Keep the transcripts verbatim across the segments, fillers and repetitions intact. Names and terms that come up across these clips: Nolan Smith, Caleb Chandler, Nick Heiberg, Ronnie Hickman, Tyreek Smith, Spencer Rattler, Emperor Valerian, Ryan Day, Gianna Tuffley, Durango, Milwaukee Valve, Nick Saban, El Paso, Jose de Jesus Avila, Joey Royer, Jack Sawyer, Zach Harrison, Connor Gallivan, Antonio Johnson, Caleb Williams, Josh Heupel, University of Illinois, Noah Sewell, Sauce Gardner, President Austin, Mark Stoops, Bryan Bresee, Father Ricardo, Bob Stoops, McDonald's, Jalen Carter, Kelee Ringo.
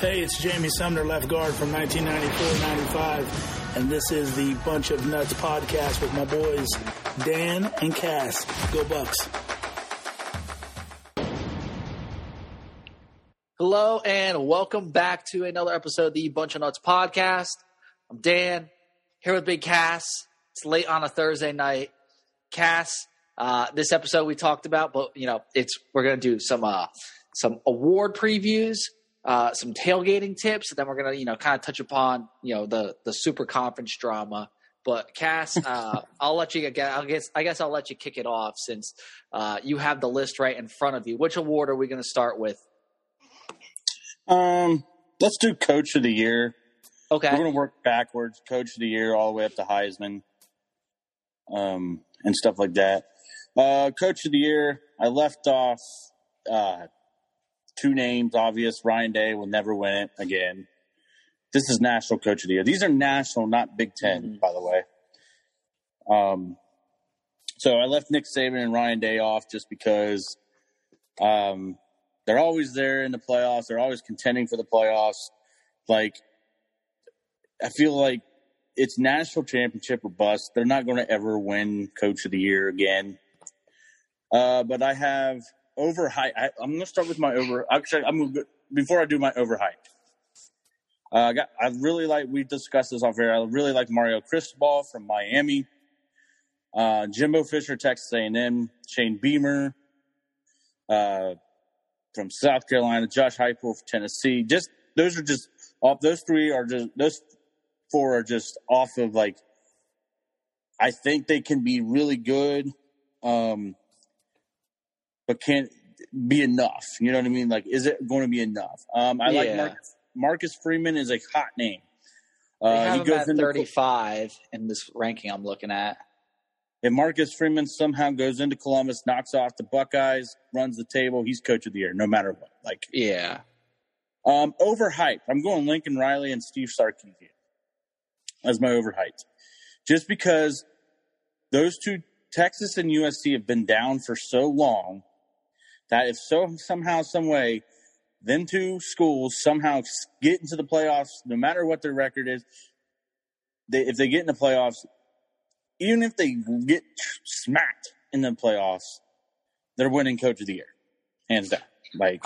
Hey, it's Jamie Sumner, left guard from nineteen ninety-four ninety-five, and this is the Bunch of Nuts podcast with my boys, Dan and Cass. Go Bucks. Hello, and welcome back to another episode of the Bunch of Nuts podcast. I'm Dan, here with Big Cass. It's late on a Thursday night. Cass, uh, this episode we talked about, but, you know, it's we're going to do some uh, some award previews. Uh, some tailgating tips, and then we're gonna, you know, kind of touch upon, you know, the the super conference drama. But Cass, uh, I'll let you get. I guess I guess I'll let you kick it off since uh, you have the list right in front of you. Which award are we going to start with? Um, let's do Coach of the Year. Okay, we're going to work backwards, Coach of the Year, all the way up to Heisman, um, and stuff like that. Uh, Coach of the Year, I left off. Uh, Two names, obvious. Ryan Day will never win it again. This is National Coach of the Year. These are national, not Big Ten, mm-hmm. by the way. Um, so I left Nick Saban and Ryan Day off just because um, they're always there in the playoffs. They're always contending for the playoffs. Like, I feel like it's national championship or bust. They're not going to ever win Coach of the Year again. Uh, but I have... Overhyped. I, I'm going to start with my over. Actually, I'm gonna, before I do my overhyped. Uh, I got. I really like. We discussed this off air. I really like Mario Cristobal from Miami. Uh, Jimbo Fisher, Texas A and M. Shane Beamer uh, from South Carolina. Josh Heupel from Tennessee. Just those are just off. Those three are just. Those four are just off of like. I think they can be really good. Um, But can't be enough. You know what I mean? Like, is it going to be enough? Um, I yeah. like Marcus, Marcus Freeman is a hot name. Uh, they have he goes at into thirty-five Col- in this ranking I'm looking at. If Marcus Freeman somehow goes into Columbus, knocks off the Buckeyes, runs the table, he's Coach of the Year, no matter what. Like, yeah. Um, overhyped. I'm going Lincoln Riley and Steve Sarkisian as my overhyped, just because those two, Texas and U S C, have been down for so long. That if so somehow, some way, them two schools somehow get into the playoffs, no matter what their record is, they, if they get in the playoffs, even if they get smacked in the playoffs, they're winning Coach of the Year, hands down. Like,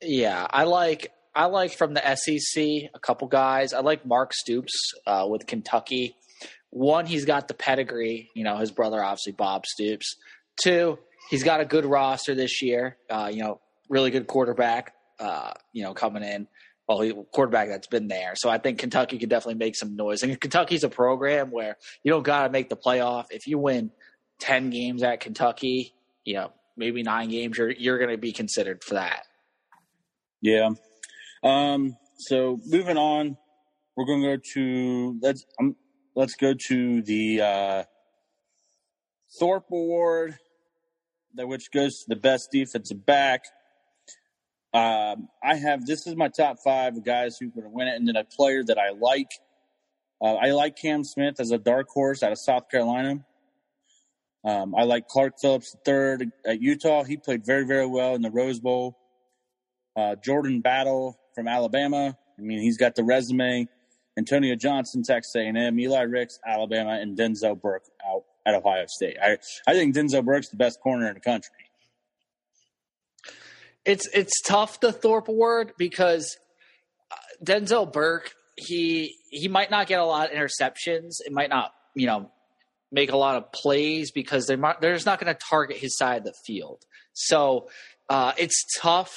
yeah, I like I like from the S E C a couple guys. I like Mark Stoops uh, with Kentucky. One, he's got the pedigree. You know, his brother obviously Bob Stoops. Two. He's got a good roster this year, uh, you know, really good quarterback, uh, you know, coming in. Well, he, quarterback that's been there. So I think Kentucky could definitely make some noise. And Kentucky's a program where you don't got to make the playoff. If you win ten games at Kentucky, you know, maybe nine games, you're, you're going to be considered for that. Yeah. Um, so moving on, we're going to go to let's, – um, let's go to the uh, Thorpe Award. Which goes to the best defensive back. Um, I have this is my top five of guys who are going to win it, and then a player that I like. Uh, I like Cam Smith as a dark horse out of South Carolina. Um, I like Clark Phillips the third at Utah. He played very, very well in the Rose Bowl. Uh, Jordan Battle from Alabama. I mean, he's got the resume. Antonio Johnson, Texas A and M. Eli Ricks, Alabama, and Denzel Burke out. At Ohio State. I I think Denzel Burke's the best corner in the country. It's it's tough, the Thorpe Award, because Denzel Burke, he he might not get a lot of interceptions. It might not, you know, make a lot of plays because they're, they're just not going to target his side of the field. So uh, it's tough,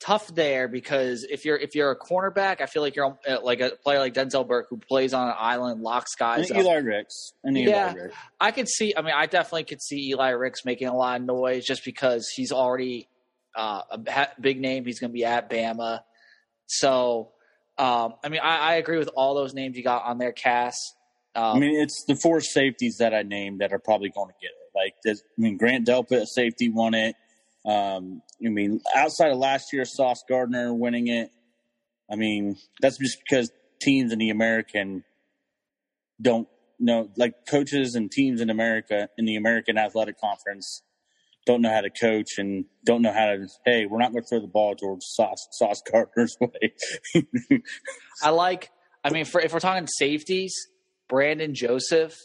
tough there because if you're if you're a cornerback, I feel like you're like a player like Denzel Burke who plays on an island, locks guys and up. Eli Ricks. And Eli yeah, Ricks. I could see – I mean, I definitely could see Eli Ricks making a lot of noise just because he's already uh, a big name. He's going to be at Bama. So, um, I mean, I, I agree with all those names you got on their cast. Um, I mean, it's the four safeties that I named that are probably going to get it. Like, I mean, Grant Delpit, safety, won it. Um, I mean, outside of last year, Sauce Gardner winning it. I mean, that's just because teams in the American don't know, like coaches and teams in America in the American Athletic Conference don't know how to coach and don't know how to, hey, we're not going to throw the ball towards Sauce, Sauce Gardner's way. I like, I mean, for, if we're talking safeties, Brandon Joseph,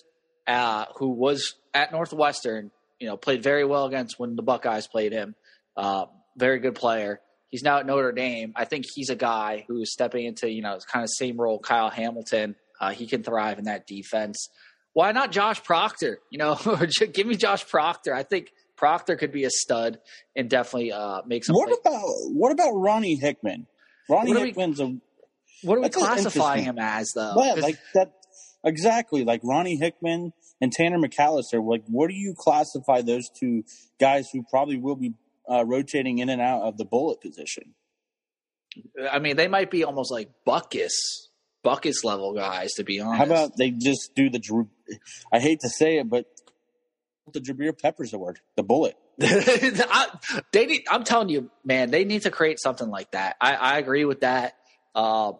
uh, who was at Northwestern, you know, played very well against when the Buckeyes played him. Uh, very good player. He's now at Notre Dame. I think he's a guy who is stepping into, you know, kind of same role Kyle Hamilton. Uh, he can thrive in that defense. Why not Josh Proctor? You know, give me Josh Proctor. I think Proctor could be a stud and definitely uh, make some. What play. about what about Ronnie Hickman? Ronnie what Hickman's we, a. What are we classifying him as, though? Yeah, like that. Exactly, like Ronnie Hickman and Tanner McAllister. Like, what do you classify those two guys who probably will be uh, rotating in and out of the bullet position? I mean, they might be almost like Buckus. Buckets level guys, to be honest. How about they just do the – I hate to say it, but the Jabril Peppers Award, the bullet. I, they need, I'm telling you, man, they need to create something like that. I, I agree with that. Uh,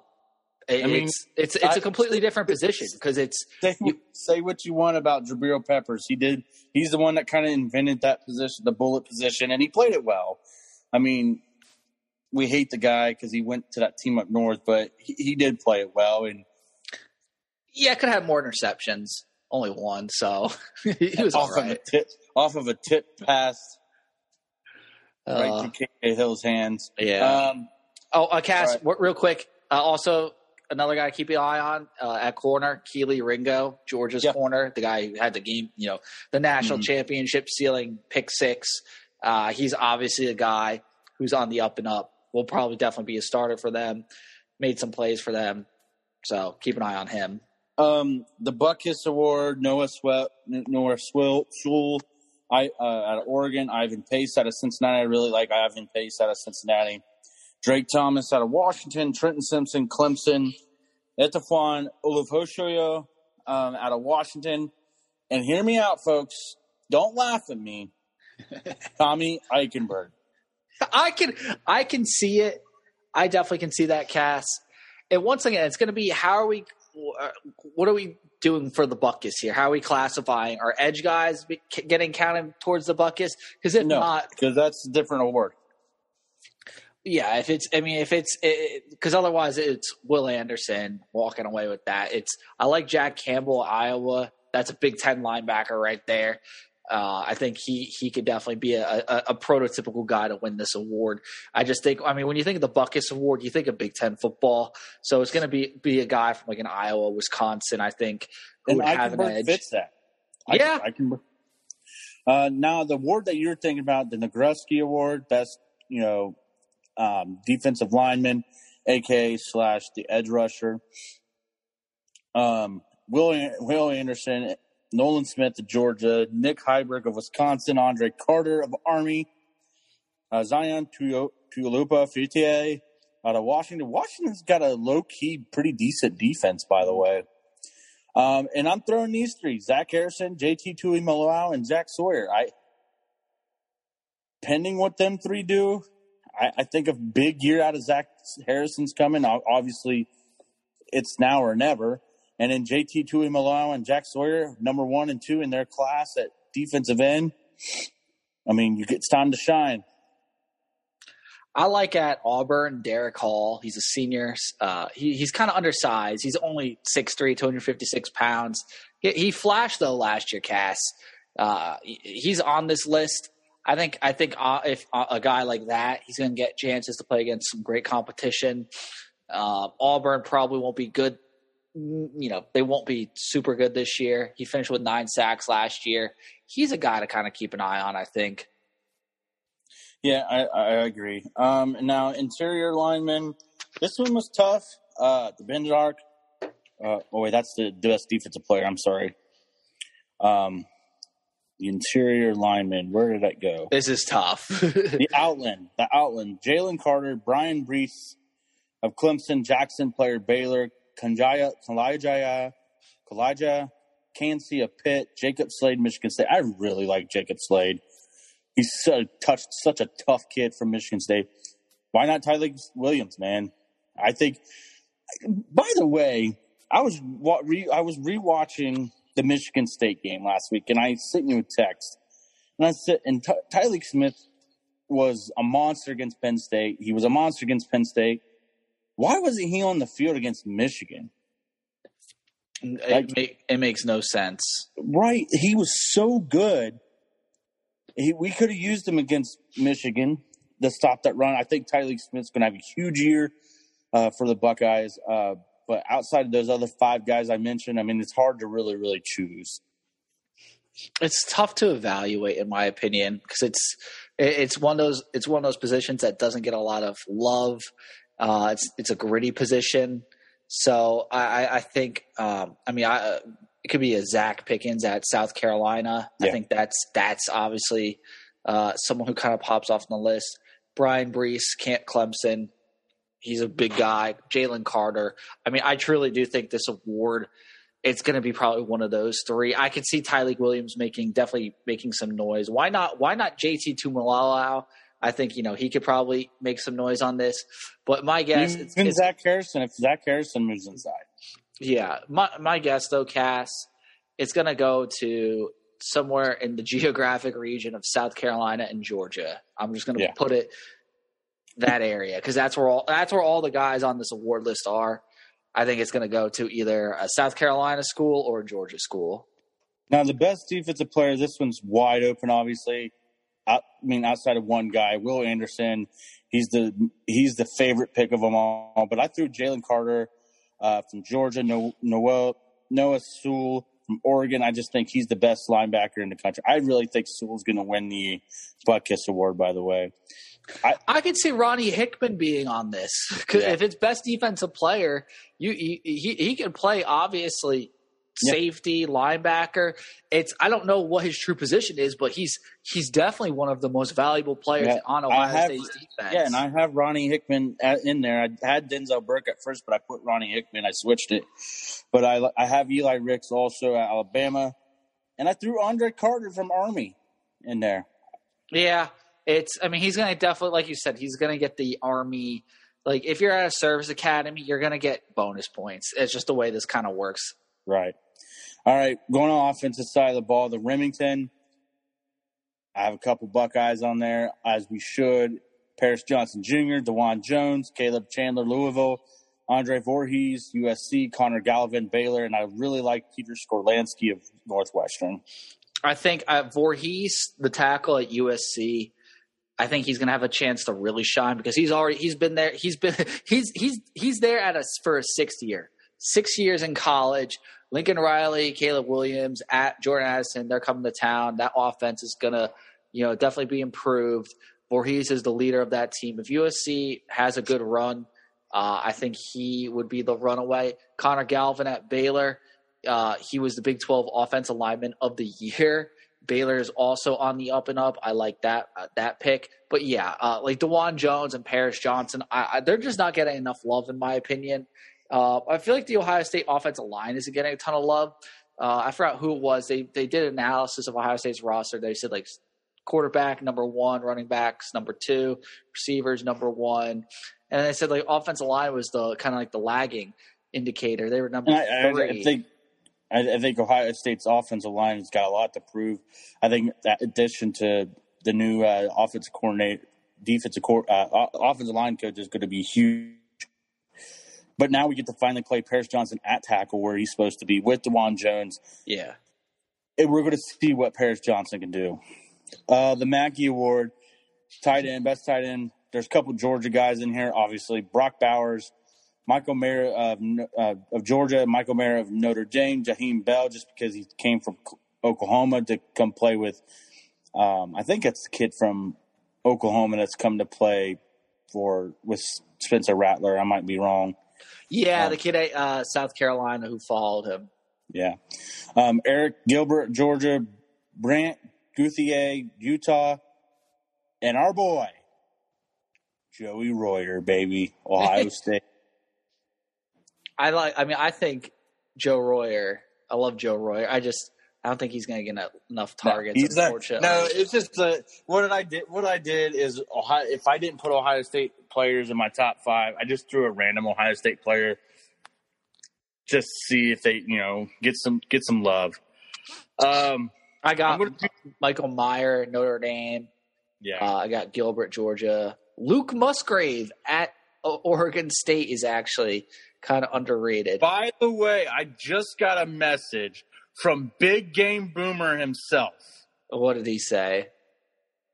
it, I mean, it's it's, it's I, a completely different position because it's say, – Say what you want about Jabril Peppers. He did – he's the one that kind of invented that position, the bullet position, and he played it well. I mean – we hate the guy because he went to that team up north, but he, he did play it well. And yeah, could have had more interceptions, only one. So he was off all right. Of a tip, off of a tip pass, uh, right to K K Hill's hands. Yeah. Um, oh, uh, Cass, right. w- real quick. Uh, also, another guy to keep an eye on uh, at corner, Kelee Ringo, Georgia's yep. corner, the guy who had the game, you know, the national mm-hmm. championship ceiling pick six. Uh, he's obviously a guy who's on the up and up. Will probably definitely be a starter for them. Made some plays for them. So keep an eye on him. Um, the Buckus Award, Noah Swe- Noah Sewell, I uh, out of Oregon, Ivan Pace out of Cincinnati. I really like Ivan Pace out of Cincinnati. Drake Thomas out of Washington, Trenton Simpson, Clemson, Etefan Olufoshoyo um, out of Washington. And hear me out, folks. Don't laugh at me. Tommy Eichenberg. I can I can see it. I definitely can see that, Cass. And once again, it's going to be how are we – what are we doing for the Buckus here? How are we classifying? Are edge guys getting counted towards the Buckus? Because if no, not – because that's a different award. Yeah, if it's – I mean, if it's it, – because otherwise it's Will Anderson walking away with that. It's I like Jack Campbell, Iowa. That's a Big Ten linebacker right there. Uh, I think he, he could definitely be a, a, a prototypical guy to win this award. I just think, I mean, when you think of the Buckus Award, you think of Big Ten football. So it's going to be be a guy from like an Iowa, Wisconsin, I think, who and would Eichenberg have an edge. Fits that. Yeah. I can, I can, uh, now, the award that you're thinking about, the Nagurski Award, best, you know, um, defensive lineman, A K A slash the edge rusher. Um, Will Will Anderson. Nolan Smith of Georgia, Nick Heiberg of Wisconsin, Andre Carter of Army, uh, Zion Tuilupa-Fetui out of Washington. Washington's got a low-key, pretty decent defense, by the way. Um, and I'm throwing these three, Zach Harrison, J T Tuimoloau, and Zach Sawyer. I, Pending what them three do, I, I think a big year out of Zach Harrison's coming. Obviously, it's now or never. And then J T Tuimoloau and Jack Sawyer, number one and two in their class at defensive end. I mean, you get, it's time to shine. I like at Auburn, Derek Hall. He's a senior. Uh, he, he's kind of undersized. He's only six three, two hundred fifty-six pounds. He, he flashed, though, last year, Cass. Uh, he, he's on this list. I think I think uh, if uh, a guy like that, he's going to get chances to play against some great competition. Uh, Auburn probably won't be good. You know, they won't be super good this year. He finished with nine sacks last year. He's a guy to kind of keep an eye on, I think. Yeah, I, I agree. Um, now, interior lineman. This one was tough. Uh, the Benjark. Uh, oh, wait, that's the best defensive player. I'm sorry. Um, the interior lineman. Where did that go? This is tough. the Outland. The Outland. Jalen Carter, Bryan Bresee of Clemson, Jackson player, Baylor, Kanjaya, Kalijah, Kalijah, Kansi of Pitt, Jacob Slade, Michigan State. I really like Jacob Slade. He's so touch, such a tough kid from Michigan State. Why not Tyreek Williams, man? I think. By the way, I was re I was rewatching the Michigan State game last week, and I sent you a text, And that's it. And T- Tyreek Smith was a monster against Penn State. He was a monster against Penn State. Why wasn't he on the field against Michigan? Like, it, make, it makes no sense. Right. He was so good. He, we could have used him against Michigan to stop that run. I think Tyreek Smith's going to have a huge year uh, for the Buckeyes. Uh, but outside of those other five guys I mentioned, I mean, it's hard to really, really choose. It's tough to evaluate, in my opinion, because it's it's one of those it's one of those positions that doesn't get a lot of love. Uh, it's it's a gritty position, so I, I think um, I mean I, it could be a Zach Pickens at South Carolina. Yeah. I think that's that's obviously uh, someone who kind of pops off on the list. Bryan Bresee, Camp Clemson, he's a big guy. Jalen Carter. I mean, I truly do think this award. It's going to be probably one of those three. I could see Tyreek Williams making definitely making some noise. Why not? Why not J T Tuimoloau? I think you know he could probably make some noise on this. But my guess, it's, it's Zach Harrison. If Zach Harrison moves inside, yeah. My my guess though, Cass, it's going to go to somewhere in the geographic region of South Carolina and Georgia. I'm just going to yeah. put it that area because that's where all that's where all the guys on this award list are. I think it's going to go to either a South Carolina school or a Georgia school. Now, the best defensive player, this one's wide open, obviously. I mean, outside of one guy, Will Anderson, he's the he's the favorite pick of them all. But I threw Jalen Carter uh, from Georgia, no, Noah, Noah Sewell from Oregon. I just think he's the best linebacker in the country. I really think Sewell's going to win the Butkus Award, by the way. I, I could see Ronnie Hickman being on this. Yeah. If it's best defensive player, you, you he he can play obviously safety, yeah. linebacker. It's I don't know what his true position is, but he's he's definitely one of the most valuable players yeah. on Ohio have, State's defense. Yeah, and I have Ronnie Hickman at, in there. I had Denzel Burke at first, but I put Ronnie Hickman. I switched it, but I I have Eli Ricks also at Alabama, and I threw Andre Carter from Army in there. Yeah. It's, I mean, he's going to definitely, like you said, he's going to get the Army. Like, if you're at a service academy, you're going to get bonus points. It's just the way this kind of works. Right. All right. Going on the offensive side of the ball, the Remington. I have a couple Buckeyes on there, as we should. Paris Johnson Junior, DeJuan Jones, Caleb Chandler, Louisville, Andre Voorhees, U S C, Connor Gallivan, Baylor, and I really like Peter Skorlansky of Northwestern. I think uh, Voorhees, the tackle at U S C, I think he's going to have a chance to really shine because he's already he's been there he's been he's he's he's there at us for a sixth year, six years in college. Lincoln Riley, Caleb Williams, at Jordan Addison, they're coming to town. That offense is going to you know definitely be improved. Voorhees is the leader of that team. If U S C has a good run, uh, I think he would be the runaway. Connor Gallivan at Baylor, uh, he was the Big twelve offensive lineman of the year. Baylor is also on the up and up. I like that uh, that pick, but yeah, uh, like DeJuan Jones and Paris Johnson, I, I, they're just not getting enough love, in my opinion. Uh, I feel like the Ohio State offensive line isn't getting a ton of love. Uh, I forgot who it was. They they did an analysis of Ohio State's roster. They said like quarterback number one, running backs number two, receivers number one, and they said like offensive line was the kind of like the lagging indicator. They were number I, three. I, I think- I think Ohio State's offensive line has got a lot to prove. I think that addition to the new uh, offensive coordinator, defensive co- uh, offensive line coach is going to be huge. But now we get to finally play Paris Johnson at tackle where he's supposed to be with DeJuan Jones. Yeah. And we're going to see what Paris Johnson can do. Uh, the Mackey Award, tight end, best tight end. There's a couple Georgia guys in here, obviously. Brock Bowers. Michael Mayer of, uh, of Georgia, Michael Mayer of Notre Dame, Jaheim Bell, just because he came from Oklahoma to come play with, um, I think it's the kid from Oklahoma that's come to play for with Spencer Rattler. I might be wrong. Yeah, um, the kid at uh, South Carolina who followed him. Yeah. Um, Eric Gilbert, Georgia, Brant Gauthier, Utah, and our boy, Joey Royer, baby, Ohio State. I like. I mean, I think Joe Royer. I love Joe Royer. I just, I don't think he's going to get enough targets. No, unfortunately, not, no. It's just a, what did I did. What I did is, Ohio, if I didn't put Ohio State players in my top five, I just threw a random Ohio State player, just to see if they, you know, get some get some love. Um, I got do- Michael Mayer, Notre Dame. Yeah. Uh, I got Gilbert, Georgia. Luke Musgrave at Oregon State is actually kind of underrated. By the way, I just got a message from Big Game Boomer himself. What did he say?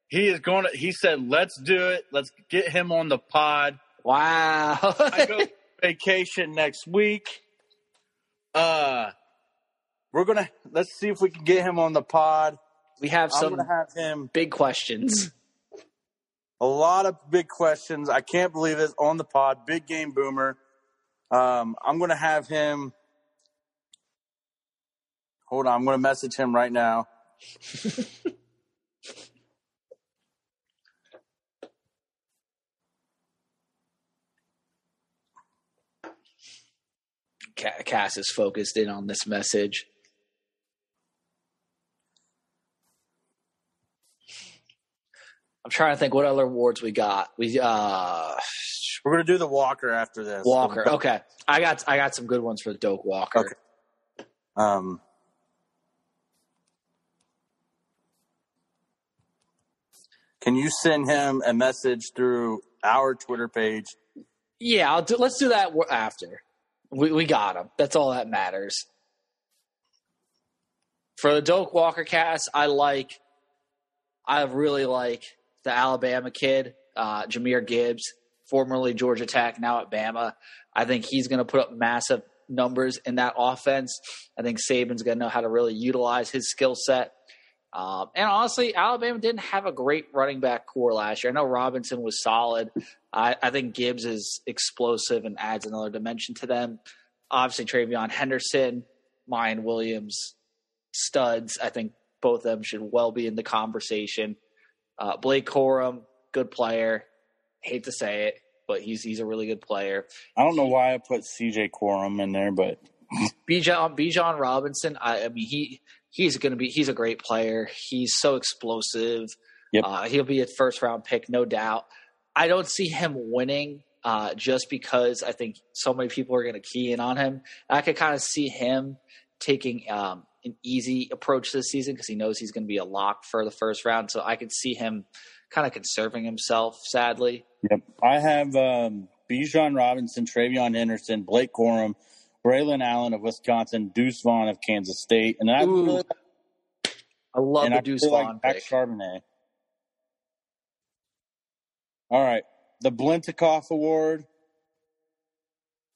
He is going to, he said, let's do it. Let's get him on the pod. Wow. I go on vacation next week. Uh, we're going to, let's see if we can get him on the pod. We have some I'm gonna have him. Big questions. A lot of big questions. I can't believe it's on the pod. Big Game Boomer. Um, I'm going to have him. Hold on. I'm going to message him right now. Cass is focused in on this message. I'm trying to think what other awards we got. We uh, we're gonna do the Walker after this. Walker, okay. I got I got some good ones for the Doak Walker. Okay. Um. Can you send him a message through our Twitter page? Yeah, I'll do. Let's do that after. We we got him. That's all that matters. For the Doak Walker cast, I like. I really like the Alabama kid, uh, Jahmyr Gibbs, formerly Georgia Tech, now at Bama. I think he's going to put up massive numbers in that offense. I think Saban's going to know how to really utilize his skill set. Um, and honestly, Alabama didn't have a great running back core last year. I know Robinson was solid. I, I think Gibbs is explosive and adds another dimension to them. Obviously, Travion Henderson, Mayan Williams, studs. I think both of them should well be in the conversation. Uh, Blake Corum, good player. Hate to say it, but he's he's a really good player. I don't know why I put C J Corum in there, but Bijan Bijan Robinson. I, I mean he. He's going to be – he's a great player. He's so explosive. Yep. Uh, he'll be a first-round pick, no doubt. I don't see him winning uh, just because I think so many people are going to key in on him. I could kind of see him taking um, an easy approach this season because he knows he's going to be a lock for the first round. So I could see him kind of conserving himself, sadly. Yep. I have um, Bijan Robinson, Travion Henderson, Blake Corum, Braelon Allen of Wisconsin, Deuce Vaughn of Kansas State, and I, Ooh, really, I love and the I Deuce really Vaughn like pick. Charbonnet. All right, the Blintikoff Award.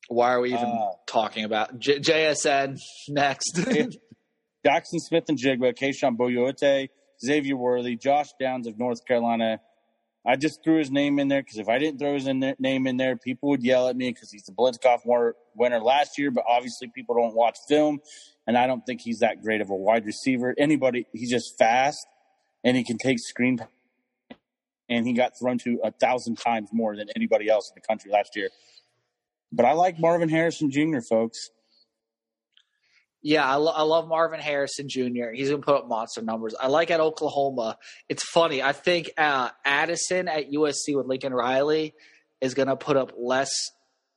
Why are we even uh, talking about J- JSN next? Jackson Smith and Jigba, Keyshawn Boyote, Xavier Worthy, Josh Downs of North Carolina. I just threw his name in there because if I didn't throw his in there, name in there, people would yell at me because he's the Blintikoff winner last year, but obviously people don't watch film, and I don't think he's that great of a wide receiver. Anybody, he's just fast, and he can take screen, and he got thrown to a thousand times more than anybody else in the country last year. But I like Marvin Harrison Junior, folks. Yeah, I, lo- I love Marvin Harrison Junior He's going to put up monster numbers. I like at Oklahoma. It's funny. I think uh, Addison at U S C with Lincoln Riley is going to put up less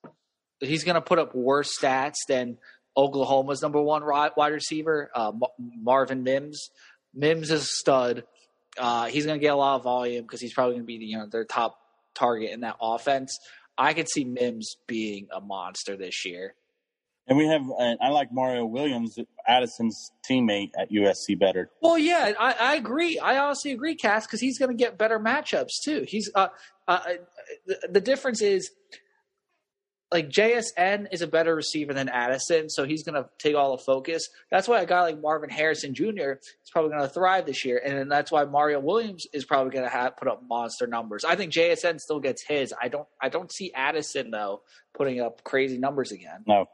– he's going to put up worse stats than Oklahoma's number one ri- wide receiver, uh, M- Marvin Mims. Mims is a stud. Uh, he's going to get a lot of volume because he's probably going to be the, you know, their top target in that offense. I could see Mims being a monster this year. And we have, uh, I like Mario Williams, Addison's teammate at U S C, better. Well, yeah, I, I agree. I honestly agree, Cass, because he's going to get better matchups too. He's uh, uh, the, the difference is, like, J S N is a better receiver than Addison, so he's going to take all the focus. That's why a guy like Marvin Harrison Junior is probably going to thrive this year, and then that's why Mario Williams is probably going to have put up monster numbers. I think J S N still gets his. I don't. I don't see Addison though putting up crazy numbers again. No.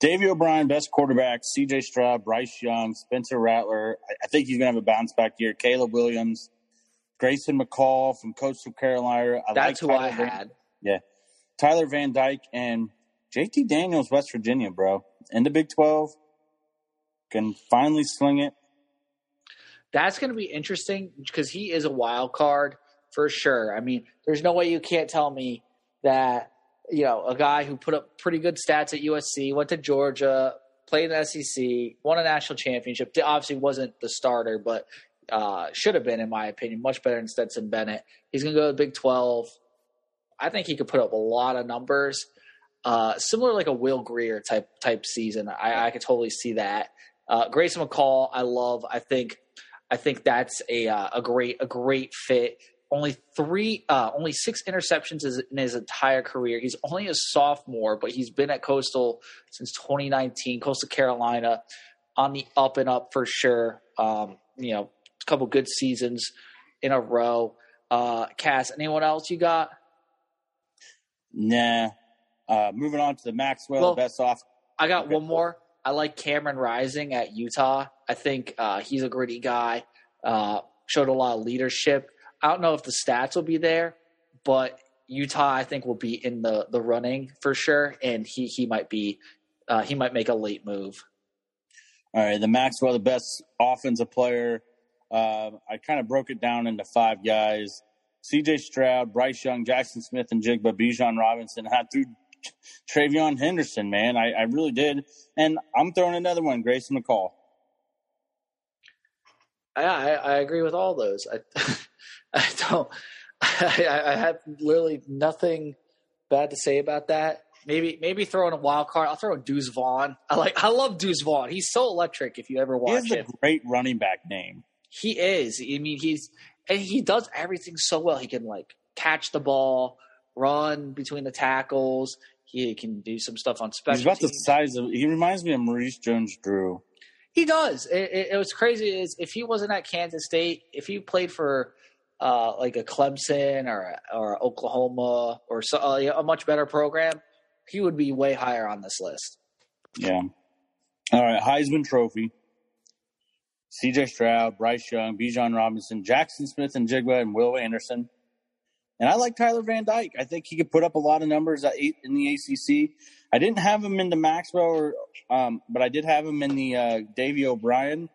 Davey O'Brien, best quarterback, C J Stroud, Bryce Young, Spencer Rattler. I think he's going to have a bounce-back year. Caleb Williams, Grayson McCall from Coastal Carolina. I That's like who Tyler I had. Van, yeah. Tyler Van Dyke and J T Daniels, West Virginia, bro. In the Big twelve, can finally sling it. That's going to be interesting because he is a wild card for sure. I mean, there's no way you can't tell me that – you know, a guy who put up pretty good stats at U S C, went to Georgia, played in the S E C, won a national championship. Obviously wasn't the starter, but uh, should have been, in my opinion, much better than Stetson Bennett. He's going to go to the Big twelve. I think he could put up a lot of numbers. Uh, similar like a Will Greer type type season. I, I could totally see that. Uh, Grayson McCall, I love. I think I think that's a uh, a great a great fit. Only three, uh, only six interceptions in his entire career. He's only a sophomore, but he's been at Coastal since twenty nineteen. Coastal Carolina, on the up and up for sure. Um, you know, a couple good seasons in a row. Uh, Cass, anyone else you got? Nah. Uh, moving on to the Maxwell, well, best off. I got one more. I like Cameron Rising at Utah. I think uh, he's a gritty guy. Uh, showed a lot of leadership. I don't know if the stats will be there, but Utah, I think, will be in the, the running for sure, and he he might be uh, he might make a late move. All right, the Maxwell, the best offensive player. Uh, I kind of broke it down into five guys: C J Stroud, Bryce Young, Jackson Smith, and Jigba, Bijan Robinson. I threw Travion Henderson, man. I, I really did, and I'm throwing another one: Grayson McCall. I I, I agree with all those. I, I don't. I, I have literally nothing bad to say about that. Maybe, maybe throw in a wild card. I'll throw in Deuce Vaughn. I like. I love Deuce Vaughn. He's so electric. If you ever watch him, he has a great running back name. He is. I mean, he's and he does everything so well. He can like catch the ball, run between the tackles. He can do some stuff on special teams. He's about the size of. He reminds me of Maurice Jones-Drew. He does. It, it, it was crazy. Is if he wasn't at Kansas State, if he played for. Uh, like a Clemson or or Oklahoma or so, uh, a much better program, he would be way higher on this list. Yeah. All right, Heisman Trophy. C J Stroud, Bryce Young, Bijan Robinson, Jackson Smith and Jigba, and Will Anderson. And I like Tyler Van Dyke. I think he could put up a lot of numbers at eight in the A C C. I didn't have him in the Maxwell, or, um, but I did have him in the uh, Davey O'Brien.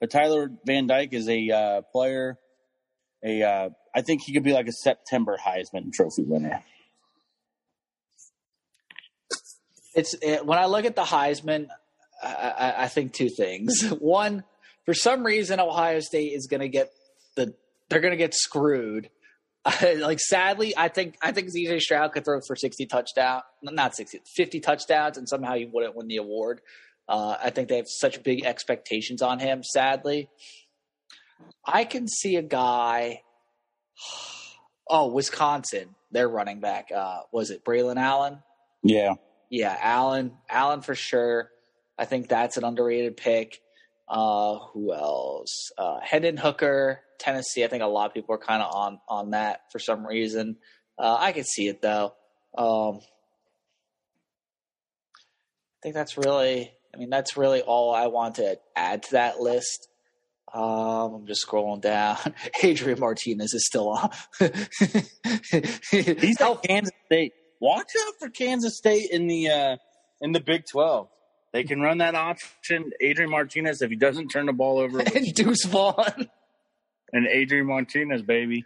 But Tyler Van Dyke is a uh, player – A, uh, I think he could be like a September Heisman Trophy winner. It's it, when I look at the Heisman, I, I, I think two things. One, for some reason, Ohio State is going to get the they're going to get screwed. Like sadly, I think I think C J Stroud could throw for sixty touchdowns, not sixty, fifty touchdowns, and somehow he wouldn't win the award. Uh, I think they have such big expectations on him. Sadly. I can see a guy – oh, Wisconsin, their running back. Uh, was it Braelon Allen? Yeah. Yeah, Allen. Allen for sure. I think that's an underrated pick. Uh, who else? Uh, Hendon Hooker, Tennessee. I think a lot of people are kind of on, on that for some reason. Uh, I can see it, though. Um, I think that's really – I mean, that's really all I want to add to that list. Um, I'm just scrolling down. Adrian Martinez is still on. He's at Kansas State. Watch out for Kansas State in the uh, in the Big twelve. They can run that option. Adrian Martinez, if he doesn't turn the ball over. And Deuce Vaughn. And Adrian Martinez, baby.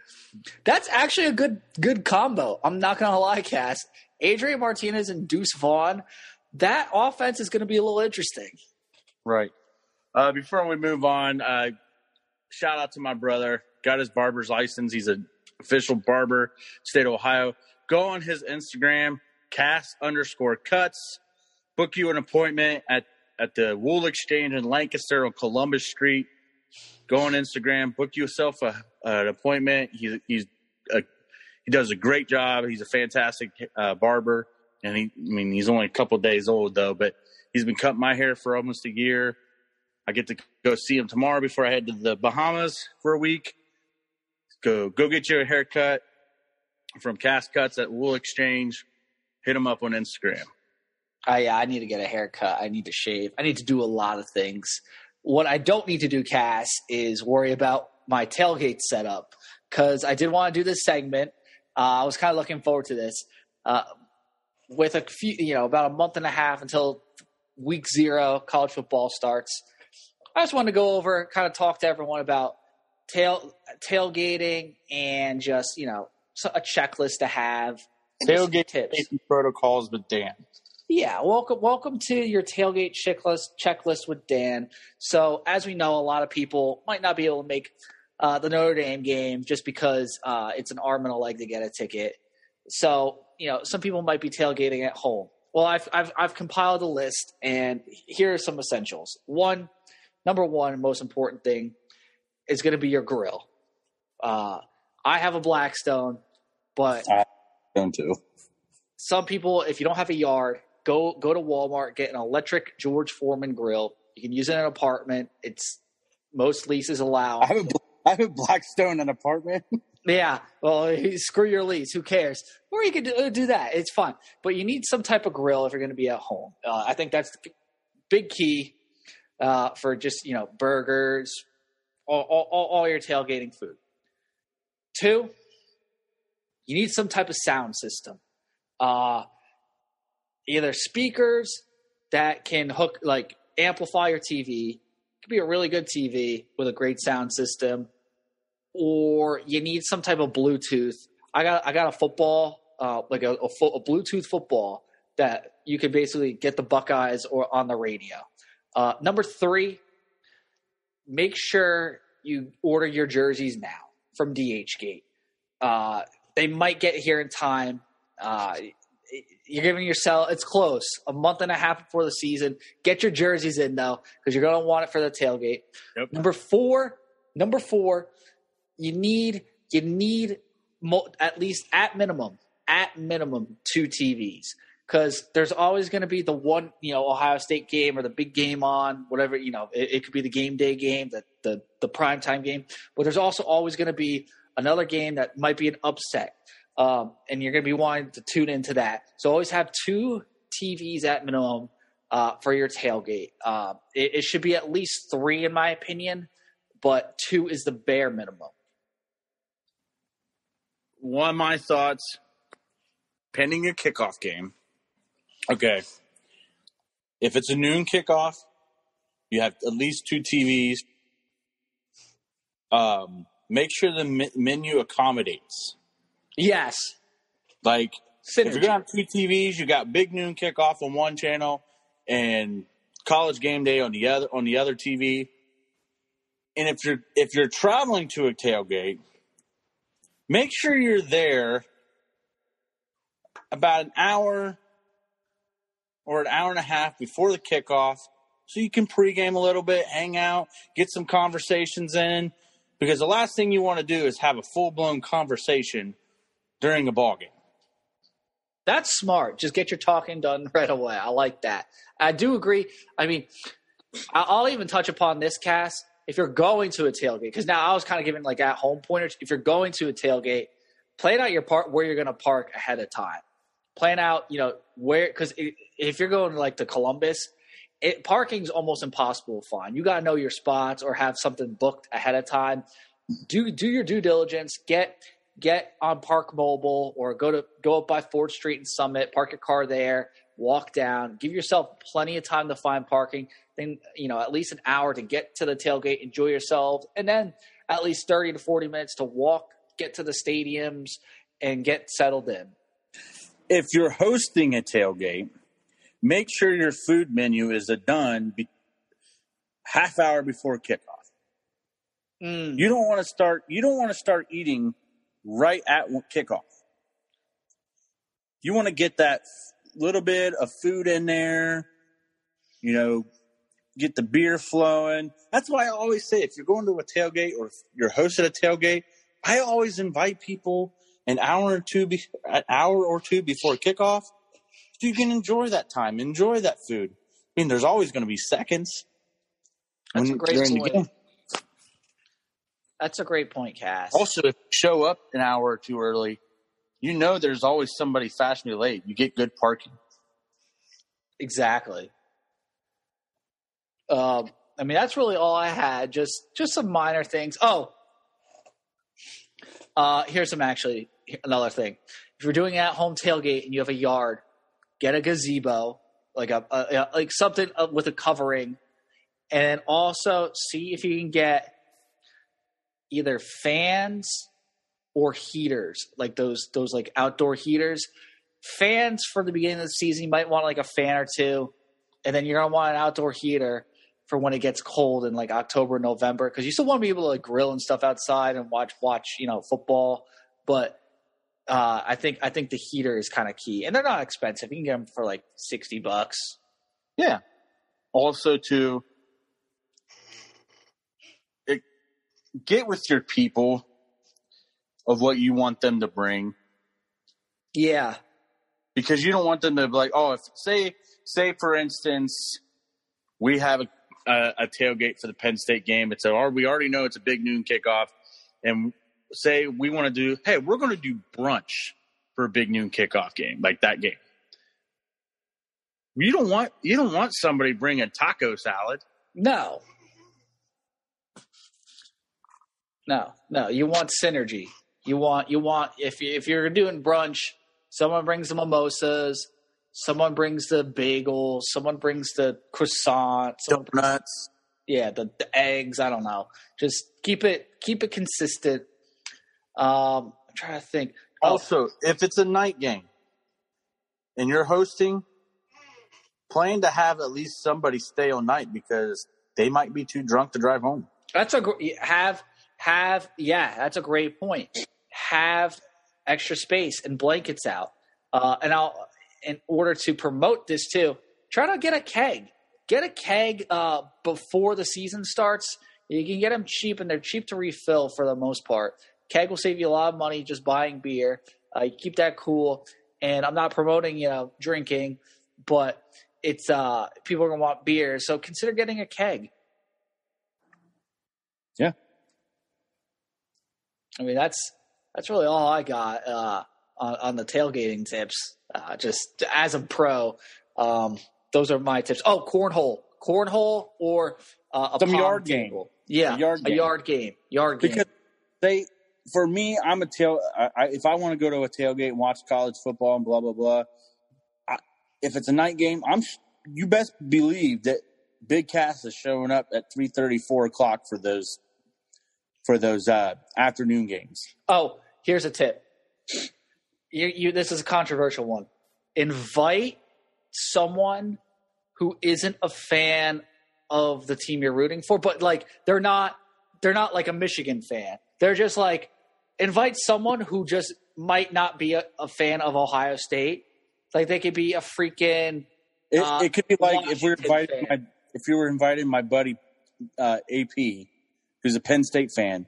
That's actually a good good combo. I'm not going to lie, Cass. Adrian Martinez and Deuce Vaughn, that offense is going to be a little interesting. Right. Uh, before we move on, uh, shout out to my brother. Got his barber's license. He's an official barber, state of Ohio. Go on his Instagram, cast underscore cuts. Book you an appointment at, at the Wool Exchange in Lancaster on Columbus Street. Go on Instagram, book yourself a, uh, an appointment. He's, he's a, he does a great job. He's a fantastic uh, barber. And he, I mean, he's only a couple days old, though, but he's been cutting my hair for almost a year. I get to go see him tomorrow before I head to the Bahamas for a week. Go go get your haircut from Cast Cuts at Wool Exchange. Hit him up on Instagram. Oh, yeah, I need to get a haircut. I need to shave. I need to do a lot of things. What I don't need to do, Cass, is worry about my tailgate setup because I did want to do this segment. Uh, I was kind of looking forward to this. Uh, with a few, you know, about a month and a half until week zero, college football starts. I just wanted to go over, kind of talk to everyone about tail tailgating and just, you know, a checklist to have. Tailgate tips. Safety protocols with Dan. Yeah, welcome welcome to your tailgate checklist checklist with Dan. So as we know, a lot of people might not be able to make uh, the Notre Dame game just because uh, it's an arm and a leg to get a ticket. So, you know, some people might be tailgating at home. Well, I've I've, I've compiled a list, and here are some essentials. One, number one, most important thing is going to be your grill. Uh, I have a Blackstone, but I don't too. Some people, if you don't have a yard, Go go to Walmart, get an electric George Foreman grill. You can use it in an apartment. It's most leases allow. I have a, I have a Blackstone in an apartment. Yeah, well, screw your lease. Who cares? Or you could do, do that. It's fun. But you need some type of grill if you're going to be at home. Uh, I think that's the big key uh, for just, you know, burgers, all, all, all your tailgating food. Two, you need some type of sound system. Uh Either speakers that can hook, like, amplify your T V. It could be a really good T V with a great sound system, or you need some type of Bluetooth. I got I got a football, uh, like a, a, fo- a Bluetooth football that you can basically get the Buckeyes or on the radio. Uh, number three, make sure you order your jerseys now from D H Gate. Uh, they might get here in time. Uh, You're giving yourself – it's close. A month and a half before the season. Get your jerseys in, though, because you're going to want it for the tailgate. Yep. Number four, number four, you need you need mo- at least at minimum, at minimum two T Vs, because there's always going to be the one, you know, Ohio State game or the big game on, whatever, you know, it, it could be the game day game, the, the, the primetime game. But there's also always going to be another game that might be an upset. Um, and you're going to be wanting to tune into that. So always have two T Vs at minimum uh, for your tailgate. Uh, it, it should be at least three, in my opinion, but two is the bare minimum. One of my thoughts, pending a kickoff game, okay, if it's a noon kickoff, you have at least two T Vs. Um, make sure the me- menu accommodates. Yes. Like, Synergy. If you're going to have two T Vs, you got big noon kickoff on one channel and college game day on the other on the other T V. And if you're if you're traveling to a tailgate, make sure you're there about an hour or an hour and a half before the kickoff so you can pregame a little bit, hang out, get some conversations in, because the last thing you want to do is have a full-blown conversation during a ball game. That's smart. Just get your talking done right away. I like that. I do agree. I mean, I'll even touch upon this, Cass. If you're going to a tailgate, because now I was kind of giving like at-home pointers. If you're going to a tailgate, plan out your part where you're going to park ahead of time. Plan out, you know, where, because if you're going like to Columbus, it, parking's almost impossible to find. You got to know your spots or have something booked ahead of time. Do do your due diligence. Get Get on Park Mobile or go to go up by Ford Street and Summit. Park your car there. Walk down. Give yourself plenty of time to find parking. Then, you know, at least an hour to get to the tailgate, enjoy yourselves, and then at least thirty to forty minutes to walk, get to the stadiums, and get settled in. If you're hosting a tailgate, make sure your food menu is done be- half hour before kickoff. Mm. You don't want to start. You don't want to start eating right at kickoff. You want to get that little bit of food in there, you know, get the beer flowing. That's why I always say, if you're going to a tailgate or if you're hosting a tailgate, I always invite people an hour or two, be- an hour or two before kickoff, so you can enjoy that time, enjoy that food. I mean, there's always going to be seconds. That's a great point. That's a great point, Cass. Also, if you show up an hour or two early, you know there's always somebody fashionably late. You get good parking. Exactly. Um, I mean, that's really all I had. Just just some minor things. Oh, uh, here's some actually another thing. If you're doing at home tailgate and you have a yard, get a gazebo, like a, a, a like something with a covering, and also see if you can get either fans or heaters, like those those like outdoor heaters fans for the beginning of the season, you might want like a fan or two, and then you're going to want an outdoor heater for when it gets cold in like October, November, because you still want to be able to like grill and stuff outside and watch, watch, you know, football. But uh, I think I think the heater is kind of key, and they're not expensive. You can get them for like sixty bucks. Yeah. Also, to it, get with your people of what you want them to bring. Yeah. Because you don't want them to be like, oh, if say say for instance, we have a Uh, a tailgate for the Penn State game. It's a, we already know it's a big noon kickoff, and say we want to do, hey, we're going to do brunch for a big noon kickoff game, like that game. You don't want, you don't want somebody bring a taco salad. No. No, no. You want synergy. You want, you want, if you, if you're doing brunch, someone brings the mimosas, someone brings the bagel, someone brings the croissant, donuts. Yeah, the, the eggs. I don't know. Just keep it keep it consistent. Um, I'm trying to think. Also, oh. if it's a night game and you're hosting, plan to have at least somebody stay all night because they might be too drunk to drive home. That's a have have yeah. That's a great point. Have extra space and blankets out, uh, and I'll. in order to promote this too, try to get a keg. Get a keg uh, before the season starts. You can get them cheap, and they're cheap to refill for the most part. Keg will save you a lot of money just buying beer. Uh, you keep that cool. And I'm not promoting, you know, drinking, but it's uh, people are going to want beer. So consider getting a keg. Yeah. I mean, that's that's really all I got uh, on, on the tailgating tips. Uh, just as a pro, um, those are my tips. Oh, cornhole, cornhole, or uh, a yard game. Yeah, a yard game. Yeah, a yard game, yard game. Because they, for me, I'm a tail. I, I, if I want to go to a tailgate and watch college football and blah blah blah, I, if it's a night game, I'm. You best believe that Big Cass is showing up at three thirty, four o'clock for those, for those uh, afternoon games. Oh, here's a tip. You, you, this is a controversial one. Invite someone who isn't a fan of the team you're rooting for, but like they're not, they're not like a Michigan fan. They're just like, invite someone who just might not be a, a fan of Ohio State. Like they could be a freaking. It, uh, it could be like Washington if we were inviting my, if you were inviting my buddy uh, A P, who's a Penn State fan,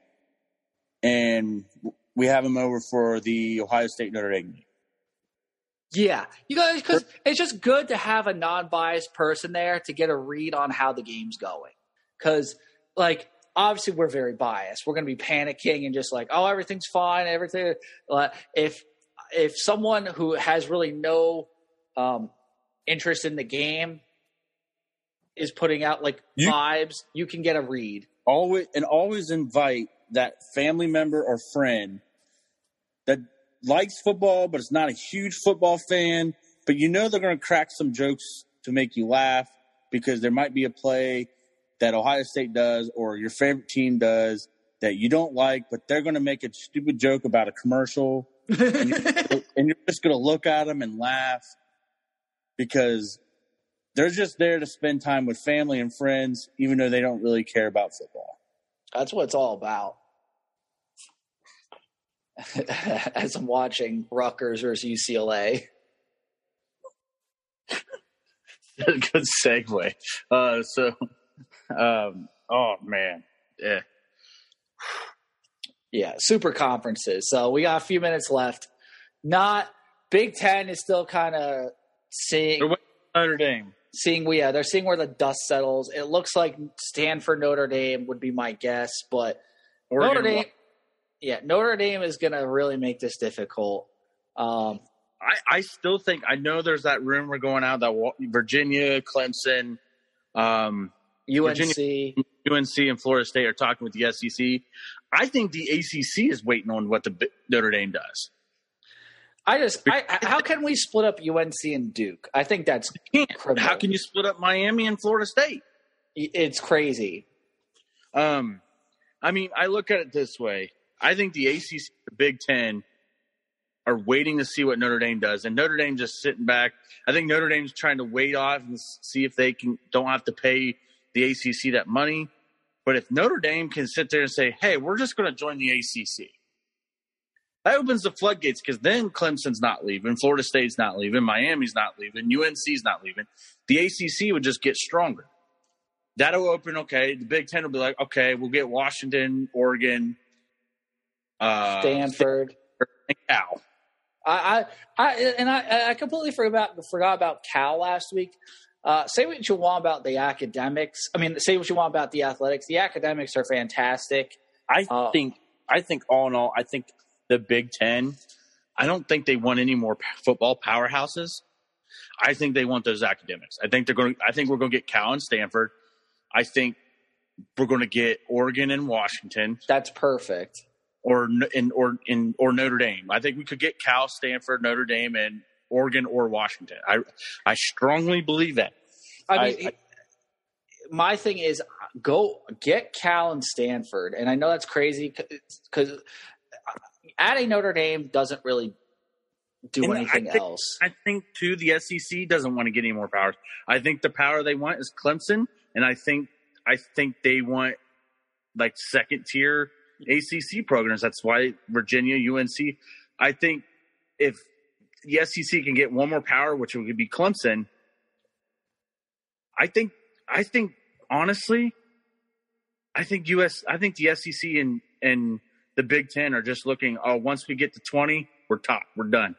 and. We have him over for the Ohio State Notre Dame. Yeah, you guys, because it's just good to have a non-biased person there to get a read on how the game's going. Because, like, obviously we're very biased. We're going to be panicking and just like, oh, everything's fine, everything. Uh, if if someone who has really no um, interest in the game is putting out like you, vibes, you can get a read. Always and always invite that family member or friend that likes football, but it's not a huge football fan, but you know they're going to crack some jokes to make you laugh because there might be a play that Ohio State does or your favorite team does that you don't like, but they're going to make a stupid joke about a commercial and you're, and you're just going to look at them and laugh because they're just there to spend time with family and friends, even though they don't really care about football. That's what it's all about. As I'm watching Rutgers versus U C L A. Good segue. Uh, so, um, oh, man. Yeah. Yeah, super conferences. So we got a few minutes left. Not – Big Ten is still kind of seeing – Notre Dame. Seeing yeah, they're seeing where the dust settles. It looks like Stanford, Notre Dame would be my guess, but Oregon Notre Dame, yeah, Notre Dame is going to really make this difficult. Um, I, I still think I know there's that rumor going out that Virginia, Clemson, um, U N C, Virginia, U N C, and Florida State are talking with the S E C. I think the A C C is waiting on what the Notre Dame does. I just I, how can we split up U N C and Duke? I think that's criminal. How can you split up Miami and Florida State? It's crazy. Um, I mean, I look at it this way. I think the A C C, the Big Ten, are waiting to see what Notre Dame does. And Notre Dame just sitting back. I think Notre Dame's trying to wait off and see if they can don't have to pay the A C C that money. But if Notre Dame can sit there and say, hey, we're just going to join the A C C, that opens the floodgates, because then Clemson's not leaving, Florida State's not leaving, Miami's not leaving, U N C's not leaving. The A C C would just get stronger. That'll open, okay, the Big Ten will be like, okay, we'll get Washington, Oregon, uh, Stanford, and Cal. I, I, I, and I, I completely forgot about, forgot about Cal last week. Uh, say what you want about the academics. I mean, say what you want about the athletics. The academics are fantastic. I uh, think, I think all in all, I think the Big Ten, I don't think they want any more football powerhouses. I think they want those academics. I think they're going. I think we're going to get Cal and Stanford. I think we're going to get Oregon and Washington. That's perfect. Or in or in or Notre Dame. I think we could get Cal, Stanford, Notre Dame, and Oregon or Washington. I I strongly believe that. I mean, I, I, my thing is go get Cal and Stanford, and I know that's crazy because adding Notre Dame doesn't really do anything I think, else. I think too the S E C doesn't want to get any more powers. I think the power they want is Clemson, and I think I think they want like second tier A C C programs. That's why Virginia, U N C. I think if the S E C can get one more power, which would be Clemson, I think, I think honestly, I think U S, I think the S E C and, and the Big Ten are just looking, oh, once we get to twenty, we're top, we're done.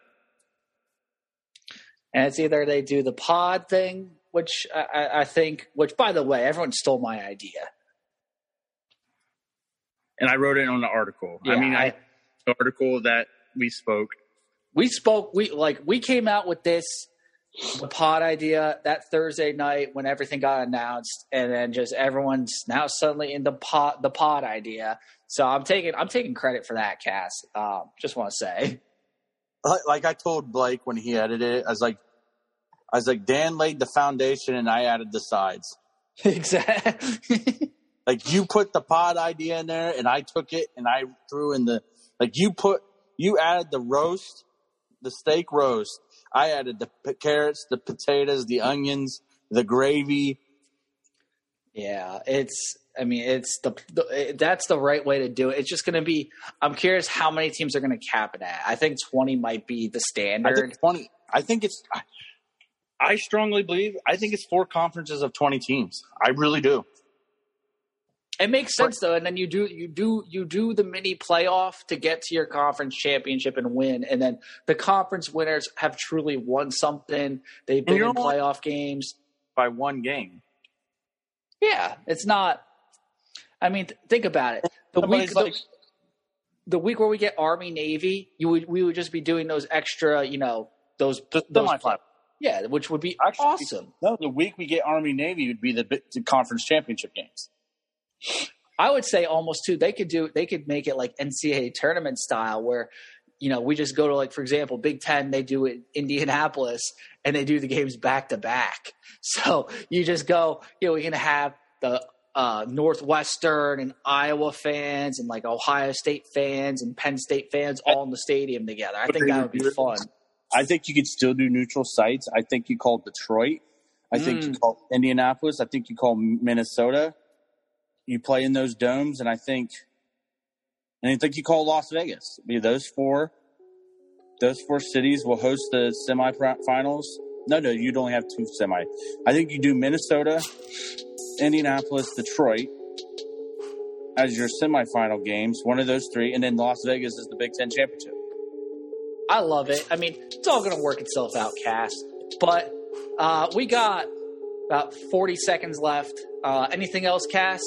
And it's either they do the pod thing, which I, I think, which by the way, everyone stole my idea. And I wrote it on the article. Yeah, I mean, I, I the article that we spoke. We spoke. We like we came out with this the pod idea that Thursday night when everything got announced, and then just everyone's now suddenly in the pod the pod idea. So I'm taking I'm taking credit for that, Cass. Um, just want to say, like I told Blake when he edited it, I was like, I was like, Dan laid the foundation, and I added the sides. Exactly. Like, you put the pod idea in there, and I took it, and I threw in the – like, you put – you added the roast, the steak roast. I added the p- carrots, the potatoes, the onions, the gravy. Yeah, it's – I mean, it's the, the it, – that's the right way to do it. It's just going to be – I'm curious how many teams are going to cap it at. I think twenty might be the standard. I think twenty – I think it's I, – I strongly believe – I think it's four conferences of twenty teams. I really do. It makes sense though, and then you do you do you do the mini playoff to get to your conference championship and win, and then the conference winners have truly won something. They've been in playoff games by one game. Yeah, it's not. I mean, th- think about it. The Somebody's week, like, the, the week where we get Army Navy, you would we would just be doing those extra, you know, those those. Yeah, which would be actually, awesome. No, the week we get Army Navy would be the, the conference championship games. I would say almost too. They could do. They could make it like N C double A tournament style, where you know we just go to like, for example, Big Ten. They do it Indianapolis, and they do the games back to back. So you just go. You know, we're gonna have the uh, Northwestern and Iowa fans, and like Ohio State fans and Penn State fans all in the stadium together. I think that would be fun. I think you could still do neutral sites. I think you call Detroit. I think mm. you call Indianapolis. I think you call Minnesota. You play in those domes, and I think, and I think you call Las Vegas. Be those four, those four cities will host the semifinals. No, no, you'd only have two semi. I think you do Minnesota, Indianapolis, Detroit as your semifinal games. One of those three, and then Las Vegas is the Big Ten championship. I love it. I mean, it's all going to work itself out, Cass. But uh, we got about forty seconds left. Uh, anything else, Cass?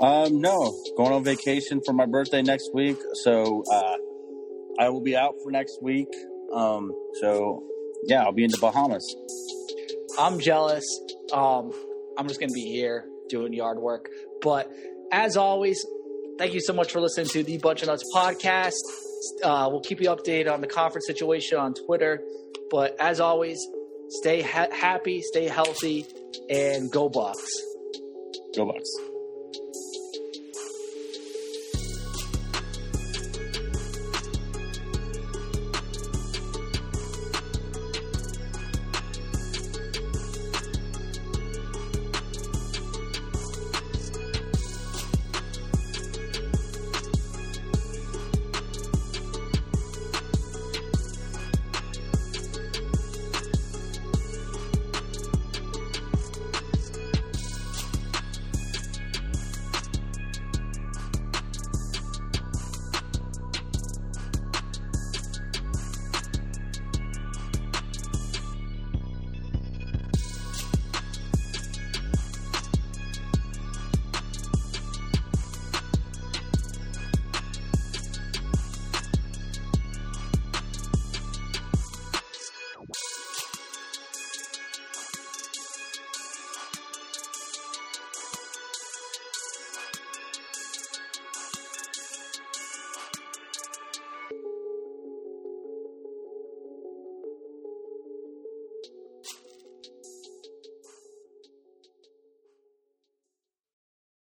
Um, no, going on vacation for my birthday next week. So, uh, I will be out for next week. Um, so yeah, I'll be in the Bahamas. I'm jealous. Um, I'm just going to be here doing yard work, but as always, thank you so much for listening to the Bunch of Nuts podcast. Uh, we'll keep you updated on the conference situation on Twitter, but as always, stay ha- happy, stay healthy, and go Bucks. Go Bucks.